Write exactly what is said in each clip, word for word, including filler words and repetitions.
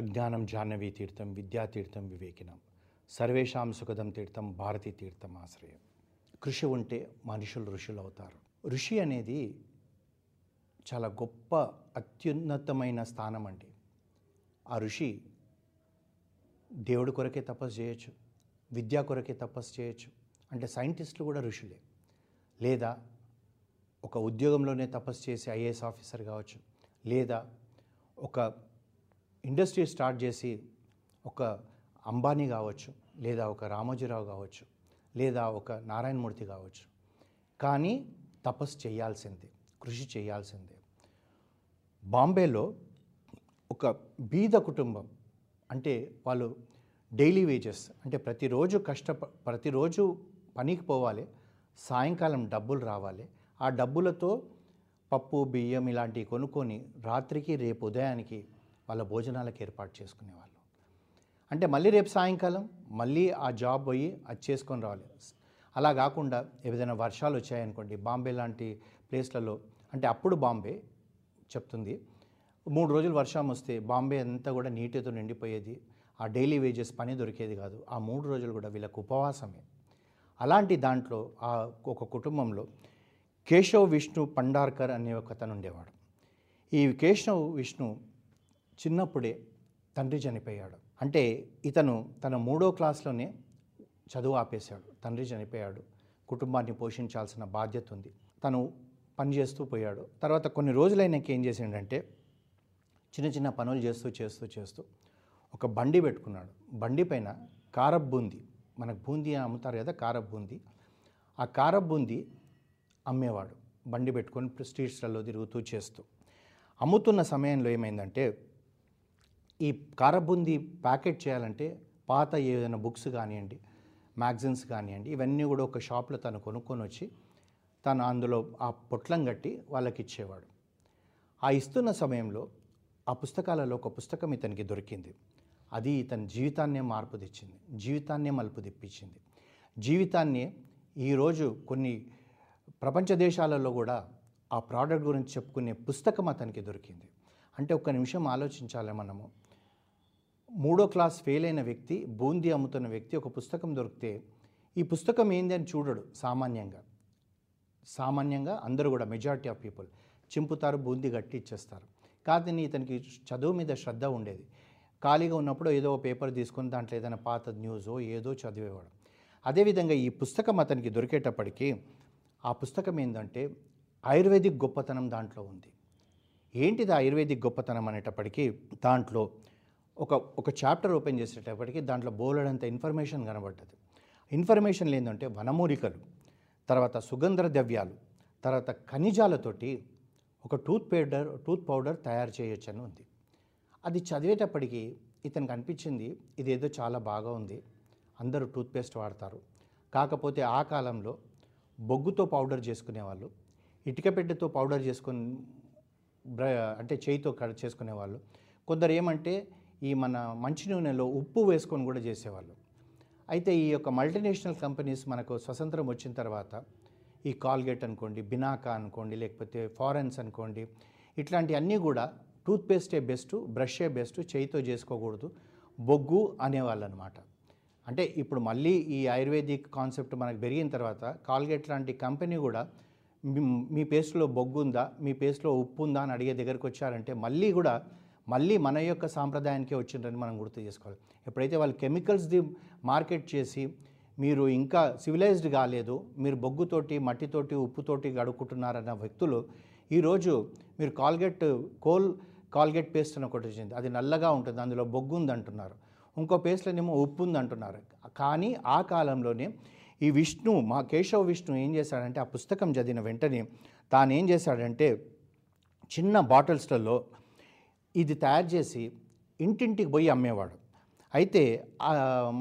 అజ్ఞానం జాహ్నవీ తీర్థం విద్యాతీర్థం వివేకినం సర్వేషాం సుఖదం తీర్థం భారతీ తీర్థం ఆశ్రయం. కృషి ఉంటే మనుషులు ఋషులు అవుతారు. ఋషి అనేది చాలా గొప్ప అత్యున్నతమైన స్థానం అండి. ఆ ఋషి దేవుడి కొరకే తపస్సు చేయొచ్చు, విద్యా కొరకే తపస్సు చేయొచ్చు, అంటే సైంటిస్టులు కూడా ఋషులే. లేదా ఒక ఉద్యోగంలోనే తపస్సు చేసి ఐఏఎస్ ఆఫీసర్ కావచ్చు, లేదా ఒక ఇండస్ట్రీ స్టార్ట్ చేసి ఒక అంబానీ కావచ్చు, లేదా ఒక రామోజీరావు కావచ్చు, లేదా ఒక నారాయణమూర్తి కావచ్చు. కానీ తపస్సు చేయాల్సిందే, కృషి చేయాల్సిందే. బాంబేలో ఒక బీద కుటుంబం, అంటే వాళ్ళు డైలీ వేజెస్ అంటే ప్రతిరోజు కష్ట ప్రతిరోజు పనికి పోవాలి, సాయంకాలం డబ్బులు రావాలి. ఆ డబ్బులతో పప్పు బియ్యం ఇలాంటివి కొనుక్కొని రాత్రికి రేపు ఉదయానికి వాళ్ళ భోజనాలకు ఏర్పాటు చేసుకునేవాళ్ళు. అంటే మళ్ళీ రేపు సాయంకాలం మళ్ళీ ఆ జాబ్ పోయి అది చేసుకొని రావాలి. అలా కాకుండా ఏదైనా వర్షాలు వచ్చాయనుకోండి, బాంబే లాంటి ప్లేస్లలో, అంటే అప్పుడు బాంబే చెప్తుంది, మూడు రోజులు వర్షం వస్తే బాంబే అంతా కూడా నీటితో నిండిపోయేది, ఆ డైలీ వేజెస్ పని దొరికేది కాదు. ఆ మూడు రోజులు కూడా వీళ్ళకు ఉపవాసమే. అలాంటి దాంట్లో ఆ ఒక కుటుంబంలో కేశవ్ విష్ణు పెండార్కర్ అనే ఒక అతను ఉండేవాడు. ఈ కేశవ్ విష్ణు చిన్నప్పుడే తండ్రి చనిపోయాడు. అంటే ఇతను తన మూడో క్లాస్లోనే చదువు ఆపేశాడు, తండ్రి చనిపోయాడు, కుటుంబాన్ని పోషించాల్సిన బాధ్యత ఉంది, తను పనిచేస్తూ పోయాడు. తర్వాత కొన్ని రోజులైనాక ఏం చేసిండంటే చిన్న చిన్న పనులు చేస్తూ చేస్తూ చేస్తూ ఒక బండి పెట్టుకున్నాడు. బండి పైన కారపు బూందీ, మనకు బూందీ అమ్ముతారు కదా కారపు బూందీ, ఆ కారపు బూందీ అమ్మేవాడు. బండి పెట్టుకొని స్ట్రీట్స్లలో తిరుగుతూ చేస్తూ అమ్ముతున్న సమయంలో ఏమైందంటే, ఈ కారపు బూందీ ప్యాకెట్ చేయాలంటే పాత ఏదైనా బుక్స్ కానివ్వండి, మ్యాగజైన్స్ కానివ్వండి, ఇవన్నీ కూడా ఒక షాప్లో తను కొనుక్కొని వచ్చి తను అందులో ఆ పొట్లం కట్టి వాళ్ళకి ఇచ్చేవాడు. ఆ ఇస్తున్న సమయంలో ఆ పుస్తకాలలో ఒక పుస్తకం ఇతనికి దొరికింది. అది ఇతని జీవితాన్నే మార్పు తెచ్చింది, జీవితాన్నే మలుపు తెప్పించింది, జీవితాన్ని. ఈరోజు కొన్ని ప్రపంచ దేశాలలో కూడా ఆ ప్రోడక్ట్ గురించి చెప్పుకునే పుస్తకం అతనికి దొరికింది. అంటే ఒక్క నిమిషం ఆలోచించాలి మనము. మూడో క్లాస్ ఫెయిల్ అయిన వ్యక్తి, బూందీ అమ్ముతున్న వ్యక్తి ఒక పుస్తకం దొరికితే ఈ పుస్తకం ఏంది అని చూడడు సామాన్యంగా. సామాన్యంగా అందరూ కూడా మెజారిటీ ఆఫ్ పీపుల్ చింపుతారు, బూందీ గట్టి ఇచ్చేస్తారు. కాదని ఇతనికి చదువు మీద శ్రద్ధ ఉండేది. ఖాళీగా ఉన్నప్పుడు ఏదో పేపర్ తీసుకుని దాంట్లో ఏదైనా పాత న్యూసో ఏదో చదివేవాడు. అదేవిధంగా ఈ పుస్తకం అతనికి దొరికేటప్పటికీ ఆ పుస్తకం ఏంటంటే ఆయుర్వేదిక్ గొప్పతనం దాంట్లో ఉంది. ఏంటిది ఆయుర్వేదిక్ గొప్పతనం అనేటప్పటికీ దాంట్లో ఒక ఒక చాప్టర్ ఓపెన్ చేసేటప్పటికీ దాంట్లో బోలెడంత ఇన్ఫర్మేషన్ కనబడ్డది. ఇన్ఫర్మేషన్లు ఏంటంటే వనమూలికలు, తర్వాత సుగంధ ద్రవ్యాలు, తర్వాత ఖనిజాలతోటి ఒక టూత్ పౌడర్ టూత్ పౌడర్ తయారు చేయొచ్చు అని ఉంది. అది చదివేటప్పటికీ ఇతనికి అనిపించింది ఇదేదో చాలా బాగా ఉంది, అందరూ టూత్పేస్ట్ వాడతారు, కాకపోతే ఆ కాలంలో బొగ్గుతో పౌడర్ చేసుకునేవాళ్ళు, ఇటుక పెట్టెతో పౌడర్ చేసుకుని బ్ర అంటే చేయితో కడ చేసుకునేవాళ్ళు, కొందరు ఏమంటే ఈ మన మంచి నూనెలో ఉప్పు వేసుకొని కూడా చేసేవాళ్ళు. అయితే ఈ యొక్క మల్టీనేషనల్ కంపెనీస్ మనకు స్వతంత్రం వచ్చిన తర్వాత ఈ కాల్గేట్ అనుకోండి, బినాకా అనుకోండి, లేకపోతే ఫారెన్స్ అనుకోండి, ఇట్లాంటివన్నీ కూడా టూత్పేస్టే బెస్ట్, బ్రష్షే బెస్ట్, చేయితో చేసుకోకూడదు, బొగ్గు అనేవాళ్ళు అనమాట. అంటే ఇప్పుడు మళ్ళీ ఈ ఆయుర్వేదిక్ కాన్సెప్ట్ మనకు పెరిగిన తర్వాత కాల్గేట్ లాంటి కంపెనీ కూడా మీ పేస్ట్లో బొగ్గు ఉందా, మీ పేస్ట్లో ఉప్పు ఉందా అని అడిగే దగ్గరికి వచ్చారంటే మళ్ళీ కూడా మళ్ళీ మన యొక్క సాంప్రదాయానికే వచ్చిందని మనం గుర్తు చేసుకోవాలి. ఎప్పుడైతే వాళ్ళు కెమికల్స్ది మార్కెట్ చేసి మీరు ఇంకా సివిలైజ్డ్ కాలేదు, మీరు బొగ్గుతోటి మట్టితోటి ఉప్పుతోటి గడుపుకుంటున్నారన్న వ్యక్తులు ఈరోజు మీరు కాల్గేట్ కోల్ కాల్గేట్ పేస్ట్ అని ఒకటి వచ్చింది, అది నల్లగా ఉంటుంది, అందులో బొగ్గు ఉందంటున్నారు, ఇంకో పేస్ట్లోనేమో ఉప్పు ఉందంటున్నారు. కానీ ఆ కాలంలోనే ఈ విష్ణు మా కేశవ విష్ణు ఏం చేశాడంటే ఆ పుస్తకం చదివిన వెంటనే తాను ఏం చేశాడంటే చిన్న బాటిల్స్లలో ఇది తయారు చేసి ఇంటింటికి పోయి అమ్మేవాడు. అయితే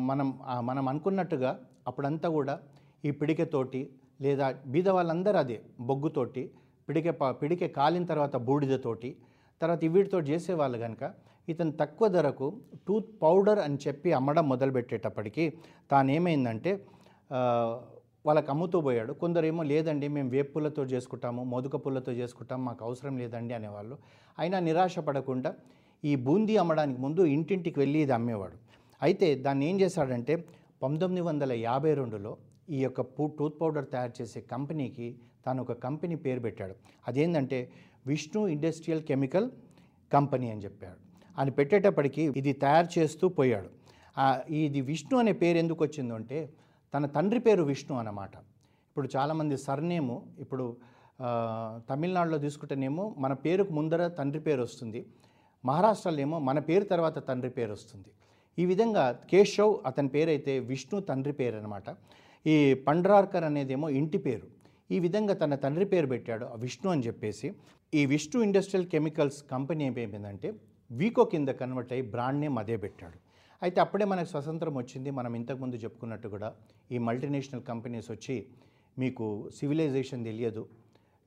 మనం మనం అనుకున్నట్టుగా అప్పుడంతా కూడా ఈ పిడికెతోటి లేదా బీద వాళ్ళందరూ అదే బొగ్గుతోటి పిడికె పిడికె కాలిన తర్వాత బూడిదతోటి తర్వాత వీటితో చేసేవాళ్ళు. కనుక ఇతను తక్కువ ధరకు టూత్ పౌడర్ అని చెప్పి అమ్మడం మొదలుపెట్టేటప్పటికీ తానేమైందంటే వాళ్ళకి అమ్ముతూ పోయాడు. కొందరేమో లేదండి మేము వేపులతో చేసుకుంటాము, మోదుక పుల్లతో చేసుకుంటాము, మాకు అవసరం లేదండి అనేవాళ్ళు. అయినా నిరాశ పడకుండా ఈ బూందీ అమ్మడానికి ముందు ఇంటింటికి వెళ్ళి ఇది అమ్మేవాడు. అయితే దాన్ని ఏం చేశాడంటే పంతొమ్మిది వందల యాభై రెండులో ఈ యొక్క పూ టూత్ పౌడర్ తయారు చేసే కంపెనీకి తాను ఒక కంపెనీ పేరు పెట్టాడు. అదేంటంటే విష్ణు ఇండస్ట్రియల్ కెమికల్ కంపెనీ అని చెప్పాడు. అని పెట్టేటప్పటికి ఇది తయారు చేస్తూ పోయాడు. ఇది విష్ణు అనే పేరు ఎందుకు వచ్చిందంటే తన తండ్రి పేరు విష్ణు అన్నమాట. ఇప్పుడు చాలామంది సర్నేము, ఇప్పుడు తమిళనాడులో తీసుకుంటేనేమో మన పేరుకు ముందర తండ్రి పేరు వస్తుంది, మహారాష్ట్రలో ఏమో మన పేరు తర్వాత తండ్రి పేరు వస్తుంది. ఈ విధంగా కేశవ్ అతని పేరైతే విష్ణు తండ్రి పేరు అనమాట. ఈ పెండరార్కర్ అనేదేమో ఇంటి పేరు. ఈ విధంగా తన తండ్రి పేరు పెట్టాడు విష్ణు అని చెప్పేసి. ఈ విష్ణు ఇండస్ట్రియల్ కెమికల్స్ కంపెనీ ఏమైపోయిందంటే వీకో కింద కన్వర్ట్ అయ్యి బ్రాండ్ నేమ్ అదే పెట్టాడు. అయితే అప్పుడే మనకు స్వతంత్రం వచ్చింది. మనం ఇంతకుముందు చెప్పుకున్నట్టు కూడా ఈ మల్టీనేషనల్ కంపెనీస్ వచ్చి మీకు సివిలైజేషన్ తెలియదు,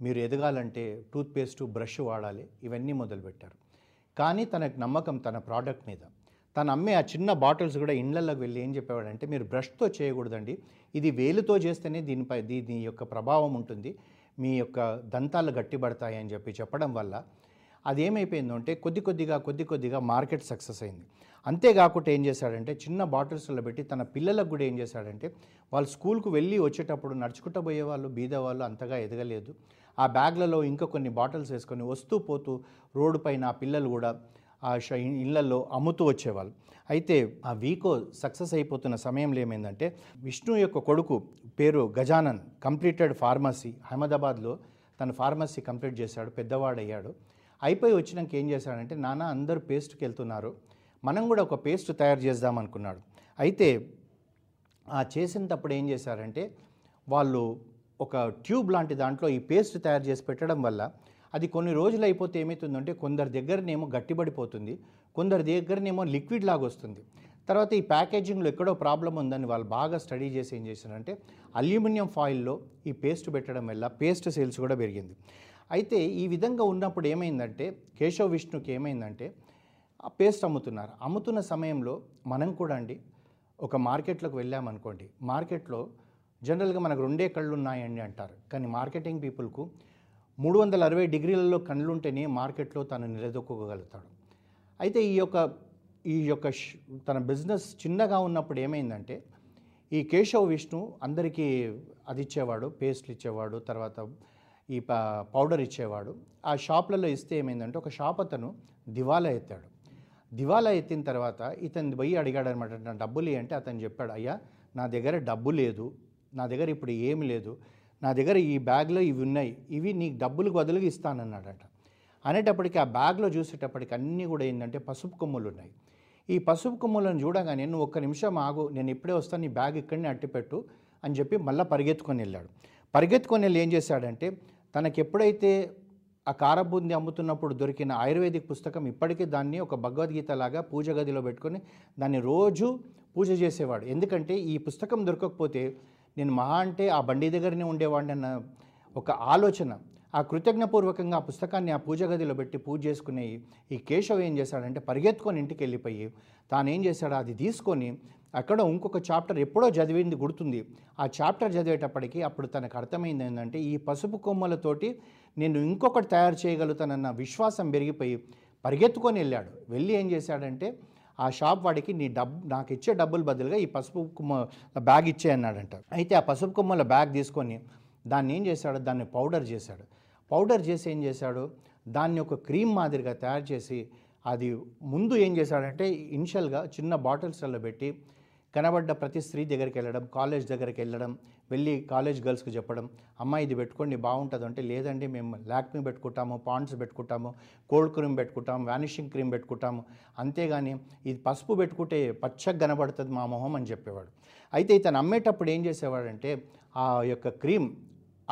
మీరు ఎదగాలంటే టూత్పేస్టు, బ్రష్ వాడాలి, ఇవన్నీ మొదలుపెట్టారు. కానీ తనకు నమ్మకం తన ప్రోడక్ట్ మీద. తను అమ్మే ఆ చిన్న బాటిల్స్ కూడా ఇండ్లలోకి వెళ్ళి ఏం చెప్పేవాడంటే మీరు బ్రష్తో చేయకూడదండి, ఇది వేలుతో చేస్తేనే దీనిపై దీని యొక్క ప్రభావం ఉంటుంది, మీ యొక్క దంతాలు గట్టిపడతాయి అని చెప్పి చెప్పడం వల్ల అదేమైపోయిందంటే కొద్ది కొద్దిగా కొద్ది కొద్దిగా మార్కెట్ సక్సెస్ అయింది. అంతేకాకుండా ఏం చేశాడంటే చిన్న బాటిల్స్లో పెట్టి తన పిల్లలకు కూడా ఏం చేశాడంటే వాళ్ళు స్కూల్కు వెళ్ళి వచ్చేటప్పుడు నడుచుకుంటూ పోయేవాళ్ళు, బీదవాళ్ళు, అంతగా ఎదగలేదు. ఆ బ్యాగ్లలో ఇంకా కొన్ని బాటిల్స్ వేసుకొని వస్తూ పోతూ రోడ్డు పైన ఆ పిల్లలు కూడా ఆ ఇళ్లలో అమ్ముతూ వచ్చేవాళ్ళు. అయితే ఆ వీకో సక్సెస్ అయిపోతున్న సమయంలో ఏమైందంటే విష్ణు యొక్క కొడుకు పేరు గజానన్ కంప్లీటెడ్ ఫార్మసీ అహ్మదాబాద్లో తన ఫార్మసీ కంప్లీట్ చేశాడు. పెద్దవాడయ్యాడు. అయిపోయి వచ్చినాక ఏం చేశాడంటే నాన్న అందరూ పేస్ట్కి వెళ్తున్నారు, మనం కూడా ఒక పేస్ట్ తయారు చేద్దాం అనుకున్నాడు. అయితే ఆ చేసినప్పుడు ఏం చేశారంటే వాళ్ళు ఒక ట్యూబ్ లాంటి దాంట్లో ఈ పేస్ట్ తయారు చేసి పెట్టడం వల్ల అది కొన్ని రోజులు అయిపోతే ఏమవుతుందంటే కొందరి దగ్గరనేమో గట్టిపడిపోతుంది, కొందరి దగ్గరనేమో లిక్విడ్ లాగా వస్తుంది. తర్వాత ఈ ప్యాకేజింగ్లో ఎక్కడో ప్రాబ్లం ఉందని వాళ్ళు బాగా స్టడీ చేసి ఏం చేశారంటే అల్యూమినియం ఫాయిల్లో ఈ పేస్ట్ పెట్టడం వల్ల పేస్ట్ సేల్స్ కూడా పెరిగింది. అయితే ఈ విధంగా ఉన్నప్పుడు ఏమైందంటే కేశవ విష్ణుకి ఏమైందంటే ఆ పేస్ట్ అమ్ముతున్నారు. అమ్ముతున్న సమయంలో మనం కూడా అండి ఒక మార్కెట్లోకి వెళ్ళామనుకోండి, మార్కెట్లో జనరల్గా మనకు రెండే కళ్ళు ఉన్నాయండి అంటారు. కానీ మార్కెటింగ్ పీపుల్కు మూడు వందల అరవై డిగ్రీలలో కళ్ళుంటేనే మార్కెట్లో తను నిలదొక్కగలుగుతాడు. అయితే ఈ యొక్క ఈ యొక్క తన బిజినెస్ చిన్నగా ఉన్నప్పుడు ఏమైందంటే ఈ కేశవ విష్ణు అందరికీ అది ఇచ్చేవాడు, పేస్ట్లు ఇచ్చేవాడు, తర్వాత ఈ పౌడర్ ఇచ్చేవాడు. ఆ షాప్లలో ఇస్తే ఏమైందంటే ఒక షాప్ అతను దివాలా ఎత్తాడు. దివాలా ఎత్తిన తర్వాత ఇతను పోయి అడిగాడు అనమాట, నా డబ్బులు అంటే అతను చెప్పాడు, అయ్యా నా దగ్గర డబ్బు లేదు, నా దగ్గర ఇప్పుడు ఏమి లేదు, నా దగ్గర ఈ బ్యాగ్లో ఇవి ఉన్నాయి, ఇవి నీకు డబ్బులకు బదులుగా ఇస్తానన్నాడట. అనేటప్పటికి ఆ బ్యాగ్లో చూసేటప్పటికి అన్నీ కూడా ఏంటంటే పసుపు కొమ్ములు ఉన్నాయి. ఈ పసుపు కొమ్ములను చూడగానే నువ్వు ఒక్క నిమిషం ఆగు, నేను ఇప్పుడే వస్తాను, నీ బ్యాగ్ ఇక్కడనే అట్టిపెట్టు అని చెప్పి మళ్ళీ పరిగెత్తుకొని వెళ్ళాడు. పరిగెత్తుకొని వెళ్ళి ఏం చేశాడంటే తనకు ఎప్పుడైతే ఆ కారబూంది అమ్ముతున్నప్పుడు దొరికిన ఆయుర్వేదిక్ పుస్తకం ఇప్పటికీ దాన్ని ఒక భగవద్గీత లాగా పూజ గదిలో పెట్టుకొని దాన్ని రోజు పూజ చేసేవాడు. ఎందుకంటే ఈ పుస్తకం దొరకకపోతే నేను మహా అంటే ఆ బండి దగ్గరనే ఉండేవాడిని అన్న ఒక ఆలోచన, ఆ కృతజ్ఞపూర్వకంగా ఆ పుస్తకాన్ని ఆ పూజ గదిలో పెట్టి పూజ చేసుకునే ఈ కేశవ్ ఏం చేశాడంటే పరిగెత్తుకొని ఇంటికి వెళ్ళిపోయి తానేం చేశాడు అది తీసుకొని అక్కడ ఇంకొక చాప్టర్ ఎప్పుడో చదివింది గుర్తుంది. ఆ చాప్టర్ చదివేటప్పటికి అప్పుడు తనకు అర్థమైంది ఏంటంటే ఈ పసుపు కొమ్మలతోటి నేను ఇంకొకటి తయారు చేయగలుగుతానన్న విశ్వాసం పెరిగిపోయి పరిగెత్తుకొని వెళ్ళాడు. వెళ్ళి ఏం చేశాడంటే ఆ షాప్ వాడికి నీ డబ్బు నాకు ఇచ్చే డబ్బులు బదులుగా ఈ పసుపు కొమ్మల బ్యాగ్ ఇచ్చేయన్నాడంట. అయితే ఆ పసుపు కొమ్మల బ్యాగ్ తీసుకొని దాన్ని ఏం చేశాడు, దాన్ని పౌడర్ చేశాడు. పౌడర్ చేసి ఏం చేశాడు, దాన్ని ఒక క్రీమ్ మాదిరిగా తయారు చేసి అది ముందు ఏం చేశాడంటే ఇనిషియల్గా చిన్న బాటిల్స్లో పెట్టి కనబడ్డ ప్రతి స్త్రీ దగ్గరికి వెళ్ళడం, కాలేజ్ దగ్గరికి వెళ్ళడం, వెళ్ళి కాలేజ్ గర్ల్స్కి చెప్పడం, అమ్మ ఇది పెట్టుకోండి బాగుంటుంది అంటే, లేదండి మేము లాక్మీ పెట్టుకుంటాము, పాండ్స్ పెట్టుకుంటాము, కోల్డ్ క్రీమ్ పెట్టుకుంటాము, వ్యానిషింగ్ క్రీమ్ పెట్టుకుంటాము, అంతేగాని ఇది పసుపు పెట్టుకుంటే పచ్చగా కనబడుతుంది మా మొహం అని చెప్పేవాడు. అయితే ఇతను అమ్మేటప్పుడు ఏం చేసేవాడంటే ఆ యొక్క క్రీమ్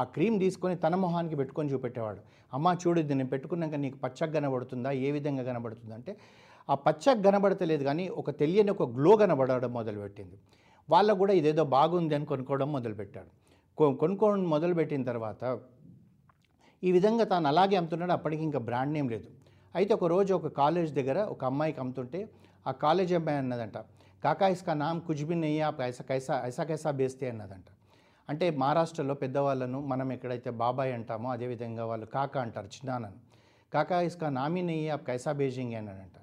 ఆ క్రీమ్ తీసుకొని తన మొహానికి పెట్టుకొని చూపెట్టేవాడు. అమ్మ చూడు ఇది నేను పెట్టుకున్నాక నీకు పచ్చగా కనబడుతుందా, ఏ విధంగా కనబడుతుంది అంటే ఆ పచ్చగా కనబడతలేదు కానీ ఒక తెలియని ఒక గ్లో కనబడడం మొదలుపెట్టింది. వాళ్ళకు కూడా ఇదేదో బాగుంది అని కొనుక్కోవడం మొదలుపెట్టాడు. కొ కొనుక్కోవడం మొదలుపెట్టిన తర్వాత ఈ విధంగా తాను అలాగే అమ్ముతున్నాడు. అప్పటికి ఇంకా బ్రాండ్ నేమ్ లేదు. అయితే ఒక రోజు ఒక కాలేజ్ దగ్గర ఒక అమ్మాయికి అమ్ముతుంటే ఆ కాలేజ్ అమ్మాయి అన్నదంట, కాకా ఇస్కా నామ్ కుచ్ భీ నహీ ఆప్ ఐసా కైసా ఐసా కైసా బేస్తే అన్నదంట. అంటే మహారాష్ట్రలో పెద్దవాళ్ళను మనం ఎక్కడైతే బాబాయ్ అంటామో అదేవిధంగా వాళ్ళు కాకా అంటారు చిన్నానని. కాకా ఇస్కా నామీ నహీ ఆప్ కైసా బేజింగ్ అన్నాడంట.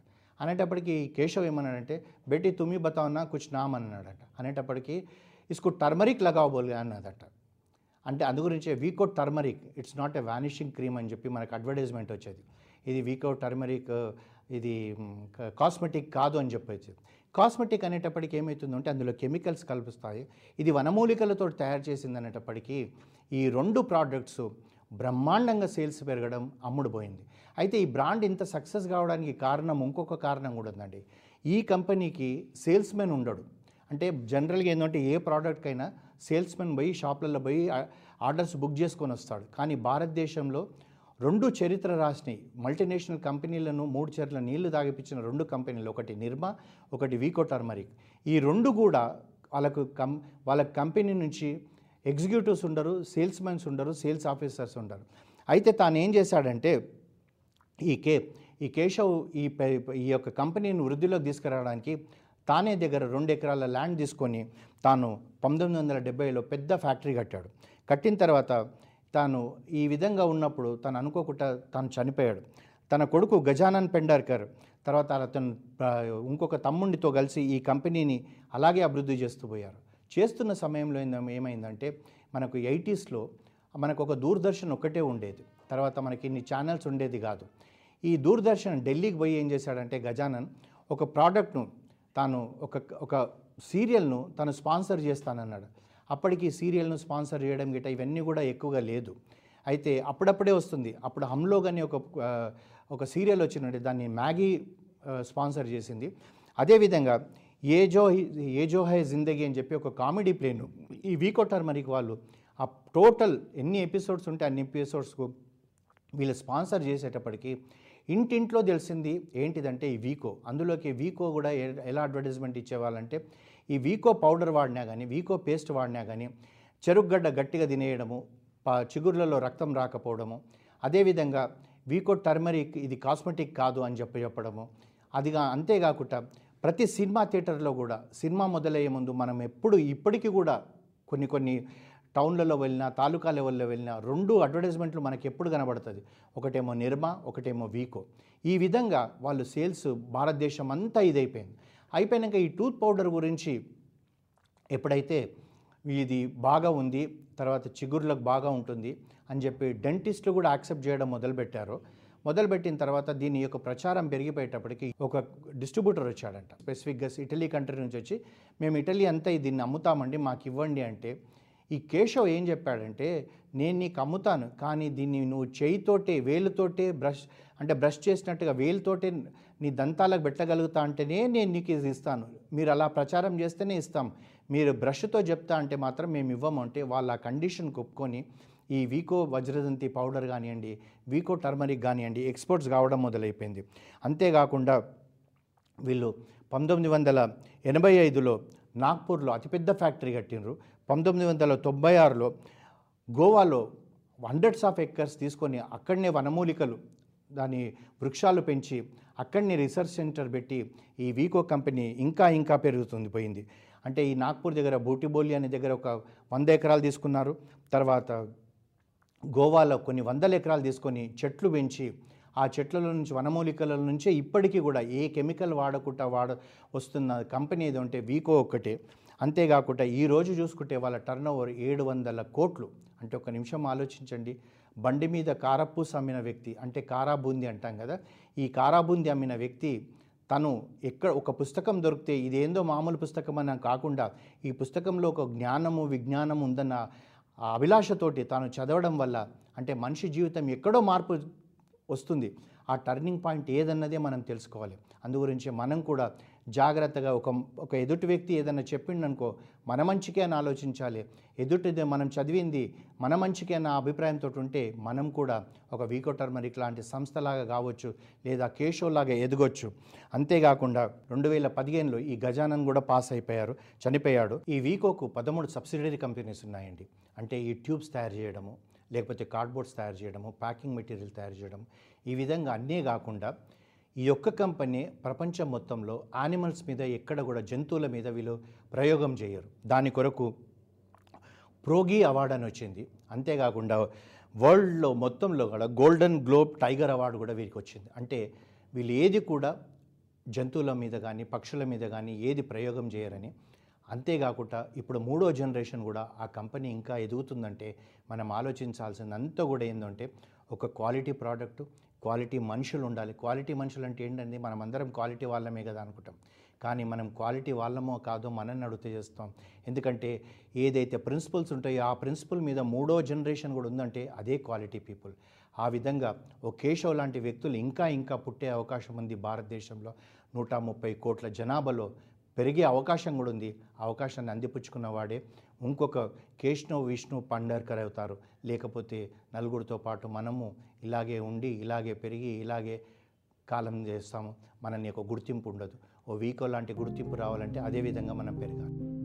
అనేటప్పటికి కేశవ్ ఏమన్నాడంటే, బేటీ తుమ్మి బతావున్నా కుచ్ నామ్ అన్నాడట. అనేటప్పటికి ఇస్కు టర్మరిక్ లగావబోల్ అన్నదట. అంటే అందు గురించే Vicco turmeric, it's not a vanishing cream అని చెప్పి మనకు అడ్వర్టైజ్మెంట్ వచ్చేది. ఇది వీకో టర్మరిక్, ఇది కాస్మెటిక్ కాదు అని చెప్పేసి. కాస్మెటిక్ అనేటప్పటికి ఏమవుతుందంటే అందులో కెమికల్స్ కలుపుతాయి. ఇది వనమూలికలతో తయారు చేసింది అనేటప్పటికీ ఈ రెండు ప్రోడక్ట్స్ బ్రహ్మాండంగా సేల్స్ పెరగడం, అమ్ముడుపోయింది. అయితే ఈ బ్రాండ్ ఇంత సక్సెస్ కావడానికి కారణం ఇంకొక కారణం కూడా ఉందండి. ఈ కంపెనీకి సేల్స్మెన్ ఉండడు. అంటే జనరల్గా ఏంటంటే ఏ ప్రోడక్ట్కైనా సేల్స్మెన్ పోయి షాప్లలో పోయి ఆర్డర్స్ బుక్ చేసుకొని వస్తాడు. కానీ భారతదేశంలో రెండు చరిత్ర రాసినాయి మల్టీనేషనల్ కంపెనీలను, మూడు చెర్ల నీళ్లు తాగిపించిన రెండు కంపెనీలు, ఒకటి నిర్మా, ఒకటి వీకో టర్మరిక్. ఈ రెండు కూడా వాళ్ళకు కం వాళ్ళ కంపెనీ నుంచి ఎగ్జిక్యూటివ్స్ ఉండరు, సేల్స్మెన్స్ ఉండరు, సేల్స్ ఆఫీసర్స్ ఉండరు. అయితే తాను ఏం చేశాడంటే, ఈ కే ఈ కేశవ్ ఈ ఈ యొక్క కంపెనీని వృద్ధిలోకి తీసుకురావడానికి తానే దగ్గర రెండు ఎకరాల ల్యాండ్ తీసుకొని తాను పంతొమ్మిది వందల డెబ్బైలో పెద్ద ఫ్యాక్టరీ కట్టాడు. కట్టిన తర్వాత తాను ఈ విధంగా ఉన్నప్పుడు తను అనుకోకుండా తాను చనిపోయాడు. తన కొడుకు గజానన్ పెండార్కర్ తర్వాత అతను ఇంకొక తమ్ముడితో కలిసి ఈ కంపెనీని అలాగే అభివృద్ధి చేస్తూ పోయారు. చేస్తున్న సమయంలో ఏమైందంటే, మనకు ఎయిటీస్లో మనకు ఒక దూరదర్శన్ ఒకటే ఉండేది, తర్వాత మనకి ఇన్ని ఛానల్స్ ఉండేది కాదు. ఈ దూరదర్శన్ ఢిల్లీకి పోయి ఏం చేశాడంటే, గజానన్ ఒక ప్రోడక్ట్ను తాను ఒక ఒక సీరియల్ను తాను స్పాన్సర్ చేస్తానన్నాడు. అప్పటికి సీరియల్ను స్పాన్సర్ చేయడం గిట్ట ఇవన్నీ కూడా ఎక్కువగా లేదు. అయితే అప్పుడప్పుడే వస్తుంది. అప్పుడు హమ్ లోగ్ అనే ఒక ఒక సీరియల్ వచ్చినట్టు దాన్ని మ్యాగీ స్పాన్సర్ చేసింది. అదేవిధంగా ఏ జో ఏ జో హై జిందగీ అని చెప్పి ఒక కామెడీ ప్లేను ఈ వీకో టర్మరిక్ వాళ్ళు ఆ టోటల్ ఎన్ని ఎపిసోడ్స్ ఉంటే అన్ని ఎపిసోడ్స్కు వీళ్ళు స్పాన్సర్ చేసేటప్పటికి ఇంటింట్లో తెలిసింది ఏంటిదంటే ఈ వీకో. అందులోకి వీకో కూడా ఎలా అడ్వర్టైజ్మెంట్ ఇచ్చేవాళ్ళంటే, ఈ వీకో పౌడర్ వాడినా కానీ వీకో పేస్ట్ వాడినా కానీ చెరుకుగడ్డ గట్టిగా తినేయడము, చిగుర్లలో రక్తం రాకపోవడము, అదేవిధంగా వీకో టర్మరిక్ ఇది కాస్మెటిక్ కాదు అని చెప్పి చెప్పడము. అదిగా అంతేకాకుండా ప్రతి సినిమా థియేటర్లో కూడా సినిమా మొదలయ్యే ముందు మనం ఎప్పుడు ఇప్పటికీ కూడా కొన్ని కొన్ని టౌన్లలో వెళ్ళినా తాలూకా లెవెల్లో వెళ్ళినా రెండు అడ్వర్టైజ్మెంట్లు మనకి ఎప్పుడు కనబడుతుంది, ఒకటేమో నిర్మా, ఒకటేమో వీకో. ఈ విధంగా వాళ్ళు సేల్స్ భారతదేశం అంతా ఇదైపోయింది. అయిపోయినాక ఈ టూత్ పౌడర్ గురించి ఎప్పుడైతే ఇది బాగా ఉంది, తర్వాత చిగుర్లకు బాగా ఉంటుంది అని చెప్పి డెంటిస్టులు కూడా యాక్సెప్ట్ చేయడం మొదలుపెట్టారు. మొదలుపెట్టిన తర్వాత దీని యొక్క ప్రచారం పెరిగిపోయేటప్పటికి ఒక డిస్ట్రిబ్యూటర్ వచ్చాడంట, స్పెసిఫిక్గా ఇటలీ కంట్రీ నుంచి వచ్చి, మేము ఇటలీ అంతా దీన్ని అమ్ముతామండి, మాకు ఇవ్వండి అంటే ఈ కేశవ్ ఏం చెప్పాడంటే, నేను నీకు అమ్ముతాను కానీ దీన్ని నువ్వు చేయితోటే వేలుతోటే బ్రష్ అంటే బ్రష్ చేసినట్టుగా వేలుతోటే నీ దంతాలకు పెట్టగలుగుతా అంటేనే నేను నీకు ఇది ఇస్తాను, మీరు అలా ప్రచారం చేస్తేనే ఇస్తాం, మీరు బ్రష్తో చెప్తా అంటే మాత్రం మేము ఇవ్వము అంటే వాళ్ళు ఆ కండిషన్ ఒప్పుకొని ఈ వీకో వజ్రదంతి పౌడర్ కానివ్వండి, వీకో టర్మరిక్ కానివ్వండి ఎక్స్పోర్ట్స్ కావడం మొదలైపోయింది. అంతేకాకుండా వీళ్ళు పంతొమ్మిది వందల ఎనభై ఐదులో నాగ్పూర్లో అతిపెద్ద ఫ్యాక్టరీ కట్టినరు. పంతొమ్మిది వందల తొంభై ఆరులో గోవాలో హండ్రెడ్స్ ఆఫ్ ఎక్కర్స్ తీసుకొని అక్కడనే వనమూలికలు దాని వృక్షాలు పెంచి అక్కడనే రీసెర్చ్ సెంటర్ పెట్టి ఈ వీకో కంపెనీ ఇంకా ఇంకా పెరుగుతుంది పోయింది. అంటే ఈ నాగ్పూర్ దగ్గర బూటిబోలి అనే దగ్గర ఒక వంద ఎకరాలు తీసుకున్నారు. తర్వాత గోవాలో కొన్ని వందల ఎకరాలు తీసుకొని చెట్లు పెంచి ఆ చెట్లలో నుంచి వనమూలికల నుంచే ఇప్పటికీ కూడా ఏ కెమికల్ వాడకుండా వాడ వస్తున్న కంపెనీ ఏది ఉంటే వీకో ఒక్కటే. అంతేకాకుండా ఈరోజు చూసుకుంటే వాళ్ళ టర్న్ ఓవర్ ఏడు వందల కోట్లు. అంటే ఒక నిమిషం ఆలోచించండి, బండి మీద కారపూస అమ్మిన వ్యక్తి అంటే కారాబూంది అంటాం కదా, ఈ కారాబూంది అమ్మిన వ్యక్తి తను ఎక్కడ ఒక పుస్తకం దొరికితే ఇదేందో మామూలు పుస్తకం అన్న కాకుండా ఈ పుస్తకంలో ఒక జ్ఞానము విజ్ఞానం ఉందన్న అభిలాషతోటి తాను చదవడం వల్ల అంటే మనిషి జీవితం ఎక్కడో మార్పు వస్తుంది. ఆ టర్నింగ్ పాయింట్ ఏదన్నదే మనం తెలుసుకోవాలి. అందు గురించి మనం కూడా జాగ్రత్తగా ఒక ఒక ఎదుటి వ్యక్తి ఏదన్నా చెప్పిండనుకో మన మంచికే అని ఆలోచించాలి. ఎదుటిది మనం చదివింది మన మంచికే అన్న అభిప్రాయంతో ఉంటే మనం కూడా ఒక వీకో టర్మరిక్ లాంటి సంస్థలాగా కావచ్చు, లేదా కేశవ్ లాగా ఎదగొచ్చు. అంతేకాకుండా రెండు వేల పదిహేనులో ఈ గజానన్ కూడా పాస్ అయిపోయారు, చనిపోయాడు. ఈ వీకోకు పదమూడు సబ్సిడరీ కంపెనీస్ ఉన్నాయండి. అంటే ఈ ట్యూబ్స్ తయారు చేయడము, లేకపోతే కార్డ్బోర్డ్స్ తయారు చేయడము, ప్యాకింగ్ మెటీరియల్ తయారు చేయడం, ఈ విధంగా అన్నీ కాకుండా ఈ ఒక్క కంపెనీ ప్రపంచం మొత్తంలో యానిమల్స్ మీద ఎక్కడ కూడా జంతువుల మీద వీళ్ళు ప్రయోగం చేయరు. దాని కొరకు ప్రోగి అవార్డు అని వచ్చింది. అంతేకాకుండా వరల్డ్లో మొత్తంలో కూడా గోల్డెన్ గ్లోబ్ టైగర్ అవార్డు కూడా వీరికి వచ్చింది. అంటే వీళ్ళు ఏది కూడా జంతువుల మీద కానీ పక్షుల మీద కానీ ఏది ప్రయోగం చేయరని. అంతేకాకుండా ఇప్పుడు మూడో జనరేషన్ కూడా ఆ కంపెనీ ఇంకా ఎదుగుతుందంటే మనం ఆలోచించాల్సిందంతా కూడా ఏంటంటే ఒక క్వాలిటీ ప్రోడక్టు, క్వాలిటీ మనుషులు ఉండాలి. క్వాలిటీ మనుషులు అంటే ఏంటంటే మనం అందరం క్వాలిటీ వాళ్ళమే కదా అనుకుంటాం, కానీ మనం క్వాలిటీ వాళ్ళమో కాదో మనల్ని అడిగితే చేస్తాం. ఎందుకంటే ఏదైతే ప్రిన్సిపల్స్ ఉంటాయో ఆ ప్రిన్సిపల్ మీద మూడో జనరేషన్ కూడా ఉందంటే అదే క్వాలిటీ పీపుల్. ఆ విధంగా ఓ కేశవ్ లాంటి వ్యక్తులు ఇంకా ఇంకా పుట్టే అవకాశం ఉంది భారతదేశంలో. నూట ముప్పై కోట్ల జనాభాలో పెరిగే అవకాశం కూడా ఉంది. అవకాశాన్ని అందిపుచ్చుకున్నవాడే ఇంకొక కేశవ్ విష్ణు పెండార్కర్ అవుతారు. లేకపోతే నలుగురితో పాటు మనము ఇలాగే ఉండి ఇలాగే పెరిగి ఇలాగే కాలం చేస్తాము, మనని ఒక గుర్తింపు ఉండదు. ఓ వీకో లాంటి గుర్తింపు రావాలంటే అదేవిధంగా మనం పెరగాలి.